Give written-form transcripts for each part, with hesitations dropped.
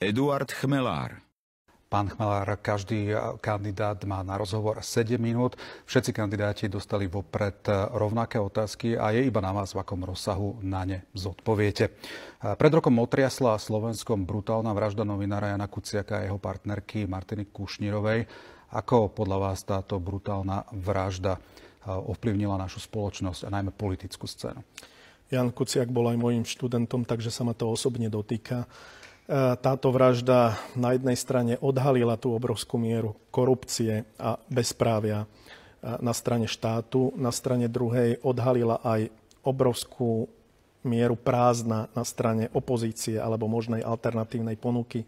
Eduard Chmelár. Pán Chmelár, každý kandidát má na rozhovor 7 minút. Všetci kandidáti dostali vopred rovnaké otázky a je iba na vás, v akom rozsahu na ne zodpoviete. Pred rokom otriasla Slovenskom brutálna vražda novinára Jana Kuciaka a jeho partnerky Martiny Kušnírovej. Ako podľa vás táto brutálna vražda ovplyvnila našu spoločnosť a najmä politickú scénu? Jan Kuciak bol aj mojím študentom, takže sa ma to osobne dotýka. Táto vražda na jednej strane odhalila tú obrovskú mieru korupcie a bezprávia na strane štátu, na strane druhej odhalila aj obrovskú mieru prázdna na strane opozície alebo možnej alternatívnej ponuky.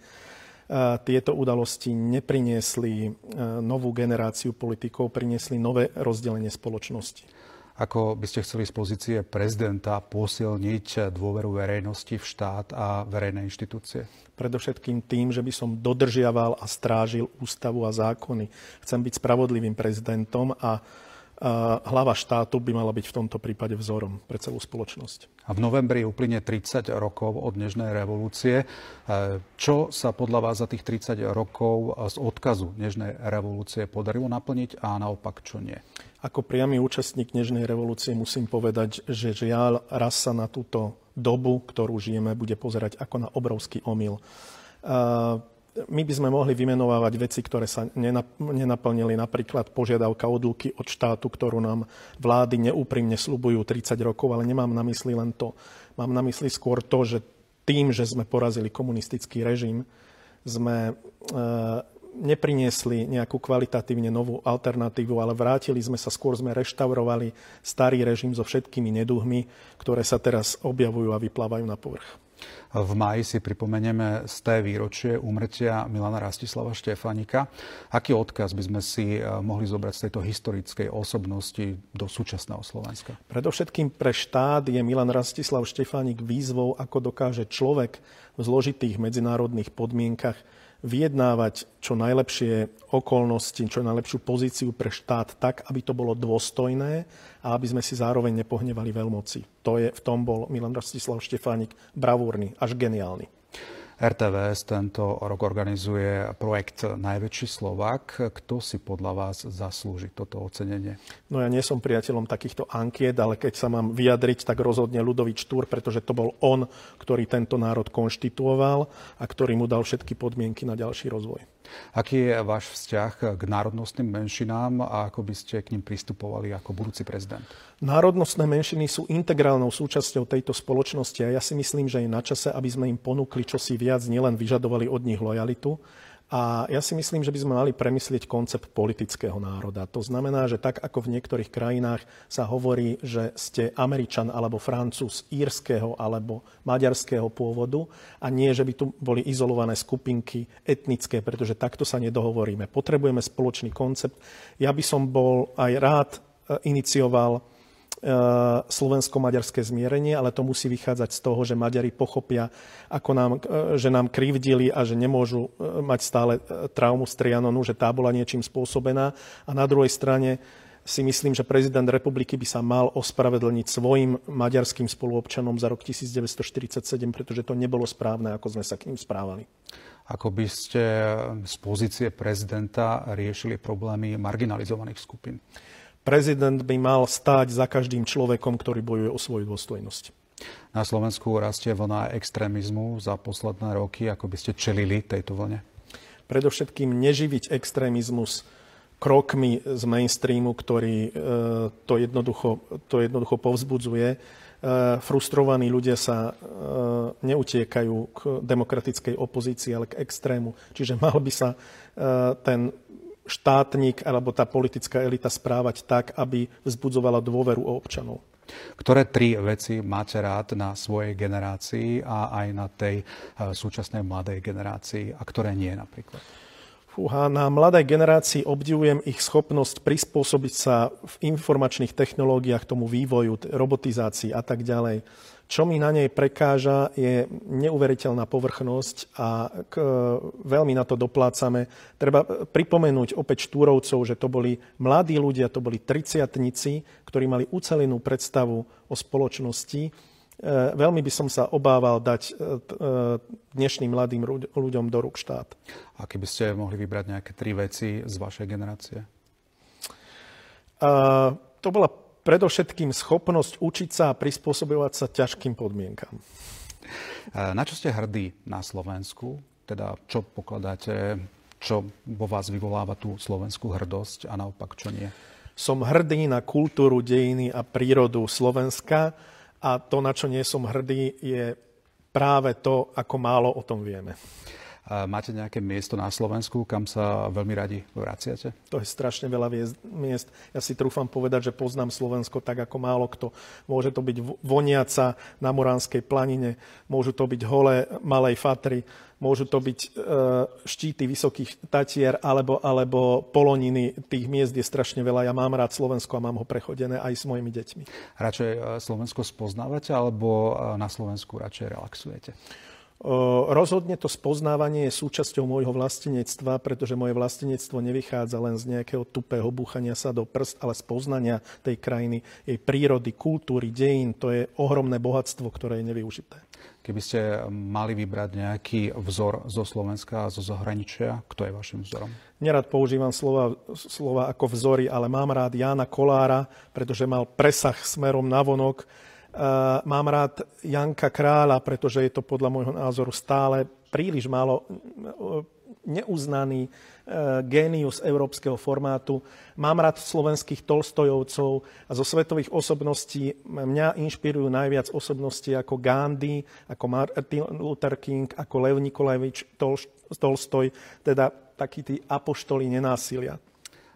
Tieto udalosti nepriniesli novú generáciu politikov, priniesli nové rozdelenie spoločnosti. Ako by ste chceli z pozície prezidenta posilniť dôveru verejnosti v štát a verejné inštitúcie? Predovšetkým tým, že by som dodržiaval a strážil ústavu a zákony. Chcem byť spravodlivým prezidentom a hlava štátu by mala byť v tomto prípade vzorom pre celú spoločnosť. A v novembri uplynie 30 rokov od dnešnej revolúcie. Čo sa podľa vás za tých 30 rokov z odkazu dnešnej revolúcie podarilo naplniť a naopak čo nie? Ako priamy účastník dnešnej revolúcie musím povedať, že žiaľ raz sa na túto dobu, ktorú žijeme, bude pozerať ako na obrovský omyl. My by sme mohli vymenovávať veci, ktoré sa nenaplnili, napríklad požiadavka odluky od štátu, ktorú nám vlády neúprimne sľubujú 30 rokov, ale nemám na mysli len to. Mám na mysli skôr to, že tým, že sme porazili komunistický režim, sme nepriniesli nejakú kvalitatívne novú alternatívu, ale vrátili sme sa, skôr sme reštaurovali starý režim so všetkými neduhmi, ktoré sa teraz objavujú a vyplávajú na povrch. V máji si pripomenieme 100. výročie úmrtia Milana Rastislava Štefánika. Aký odkaz by sme si mohli zobrať z tejto historickej osobnosti do súčasného Slovenska? Predovšetkým pre štát je Milan Rastislav Štefánik výzvou, ako dokáže človek v zložitých medzinárodných podmienkach vyjednávať čo najlepšie okolnosti, čo najlepšiu pozíciu pre štát tak, aby to bolo dôstojné a aby sme si zároveň nepohnevali veľmoci. V tom bol Milan Rastislav Štefánik bravúrny, až geniálny. RTVS tento rok organizuje projekt Najväčší Slovák. Kto si podľa vás zaslúži toto ocenenie? No ja nie som priateľom takýchto ankiet, ale keď sa mám vyjadriť, tak rozhodne Ľudovít Túr, pretože to bol on, ktorý tento národ konštituoval a ktorý mu dal všetky podmienky na ďalší rozvoj. Aký je váš vzťah k národnostným menšinám a ako by ste k nim pristupovali ako budúci prezident? Národnostné menšiny sú integrálnou súčasťou tejto spoločnosti a ja si myslím, že je na čase, aby sme im ponúkli čosi viac, nielen vyžadovali od nich lojalitu. A ja si myslím, že by sme mali premyslieť koncept politického národa. To znamená, že tak ako v niektorých krajinách sa hovorí, že ste Američan alebo Francúz írskeho alebo maďarského pôvodu a nie, že by tu boli izolované skupinky etnické, pretože takto sa nedohovoríme. Potrebujeme spoločný koncept. Ja by som bol aj rád inicioval slovensko-maďarské zmierenie, ale to musí vychádzať z toho, že Maďari pochopia, ako že nám krivdili a že nemôžu mať stále traumu z Trianonu, že tá bola niečím spôsobená. A na druhej strane si myslím, že prezident republiky by sa mal ospravedlniť svojim maďarským spoluobčanom za rok 1947, pretože to nebolo správne, ako sme sa k ním správali. Ako by ste z pozície prezidenta riešili problémy marginalizovaných skupín? Prezident by mal stáť za každým človekom, ktorý bojuje o svoju dôstojnosť. Na Slovensku rastie vlna extrémizmu za posledné roky. Ako by ste čelili tejto vlne? Predovšetkým neživiť extrémizmus krokmi z mainstreamu, ktorý to jednoducho povzbudzuje. Frustrovaní ľudia sa neutiekajú k demokratickej opozícii, ale k extrému. Čiže mal by sa ten štátnik alebo tá politická elita správať tak, aby vzbudzovala dôveru u občanov. Ktoré tri veci máte rád na svojej generácii a aj na tej súčasnej mladej generácii a ktoré nie napríklad? Na mladej generácii obdivujem ich schopnosť prispôsobiť sa v informačných technológiách tomu vývoju, robotizácii a tak ďalej. Čo mi na nej prekáža, je neuveriteľná povrchnosť a veľmi na to doplácame. Treba pripomenúť opäť Túrovcov, že to boli mladí ľudia, to boli 30-tnici, ktorí mali ucelenú predstavu o spoločnosti, veľmi by som sa obával dať dnešným mladým ľuďom do rúk štát. A keby ste mohli vybrať nejaké tri veci z vašej generácie? To bola predovšetkým schopnosť učiť sa a prispôsobovať sa ťažkým podmienkam. Na čo ste hrdí na Slovensku? Teda čo pokladáte, čo vo vás vyvoláva tú slovenskú hrdosť a naopak čo nie? Som hrdý na kultúru, dejiny a prírodu Slovenska. A to, na čo nie som hrdý, je práve to, ako málo o tom vieme. Máte nejaké miesto na Slovensku, kam sa veľmi radi vraciate? To je strašne veľa miest. Ja si trúfam povedať, že poznám Slovensko tak, ako málo kto. Môže to byť Voniaca na Moránskej planine, môžu to byť hole Malej Fatry, môžu to byť štíty Vysokých Tatier alebo Poloniny. Tých miest je strašne veľa. Ja mám rád Slovensko a mám ho prechodené aj s mojimi deťmi. Radšej Slovensko spoznávate alebo na Slovensku radšej relaxujete? Rozhodne to spoznávanie je súčasťou môjho vlastenectva, pretože moje vlastenectvo nevychádza len z nejakého tupého búchania sa do prst, ale z poznania tej krajiny, jej prírody, kultúry, dejín. To je ohromné bohatstvo, ktoré je nevyužité. Keby ste mali vybrať nejaký vzor zo Slovenska a zo zahraničia, kto je vašim vzorom? Nerad používam slova ako vzory, ale mám rád Jána Kolára, pretože mal presah smerom navonok. Mám rád Janka Kráľa, pretože je to podľa môjho názoru stále príliš málo neuznaný génius európskeho formátu. Mám rád slovenských Tolstojovcov a zo svetových osobností mňa inšpirujú najviac osobnosti ako Gandhi, ako Martin Luther King, ako Lev Nikolajevič Tolstoj, teda takí tí apoštoli nenásilia.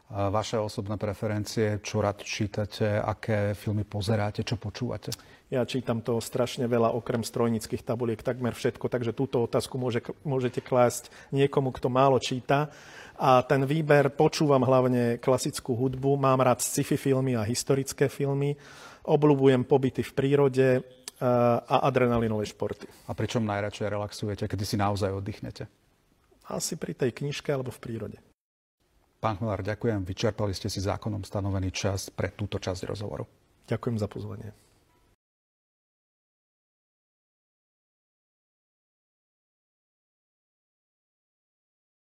Vaše osobné preferencie, čo rád čítate, aké filmy pozeráte, čo počúvate? Ja čítam toho strašne veľa, okrem strojnických tabuliek, takmer všetko, takže túto otázku môžete klásť niekomu, kto málo číta. A ten výber, počúvam hlavne klasickú hudbu, mám rád sci-fi filmy a historické filmy, obľúbujem pobyty v prírode a adrenalinové športy. A pričom najradšej relaxujete, kedy si naozaj oddychnete? Asi pri tej knižke alebo v prírode. Pán Chmelár, ďakujem. Vyčerpali ste si zákonom stanovený čas pre túto časť rozhovoru. Ďakujem za pozvanie.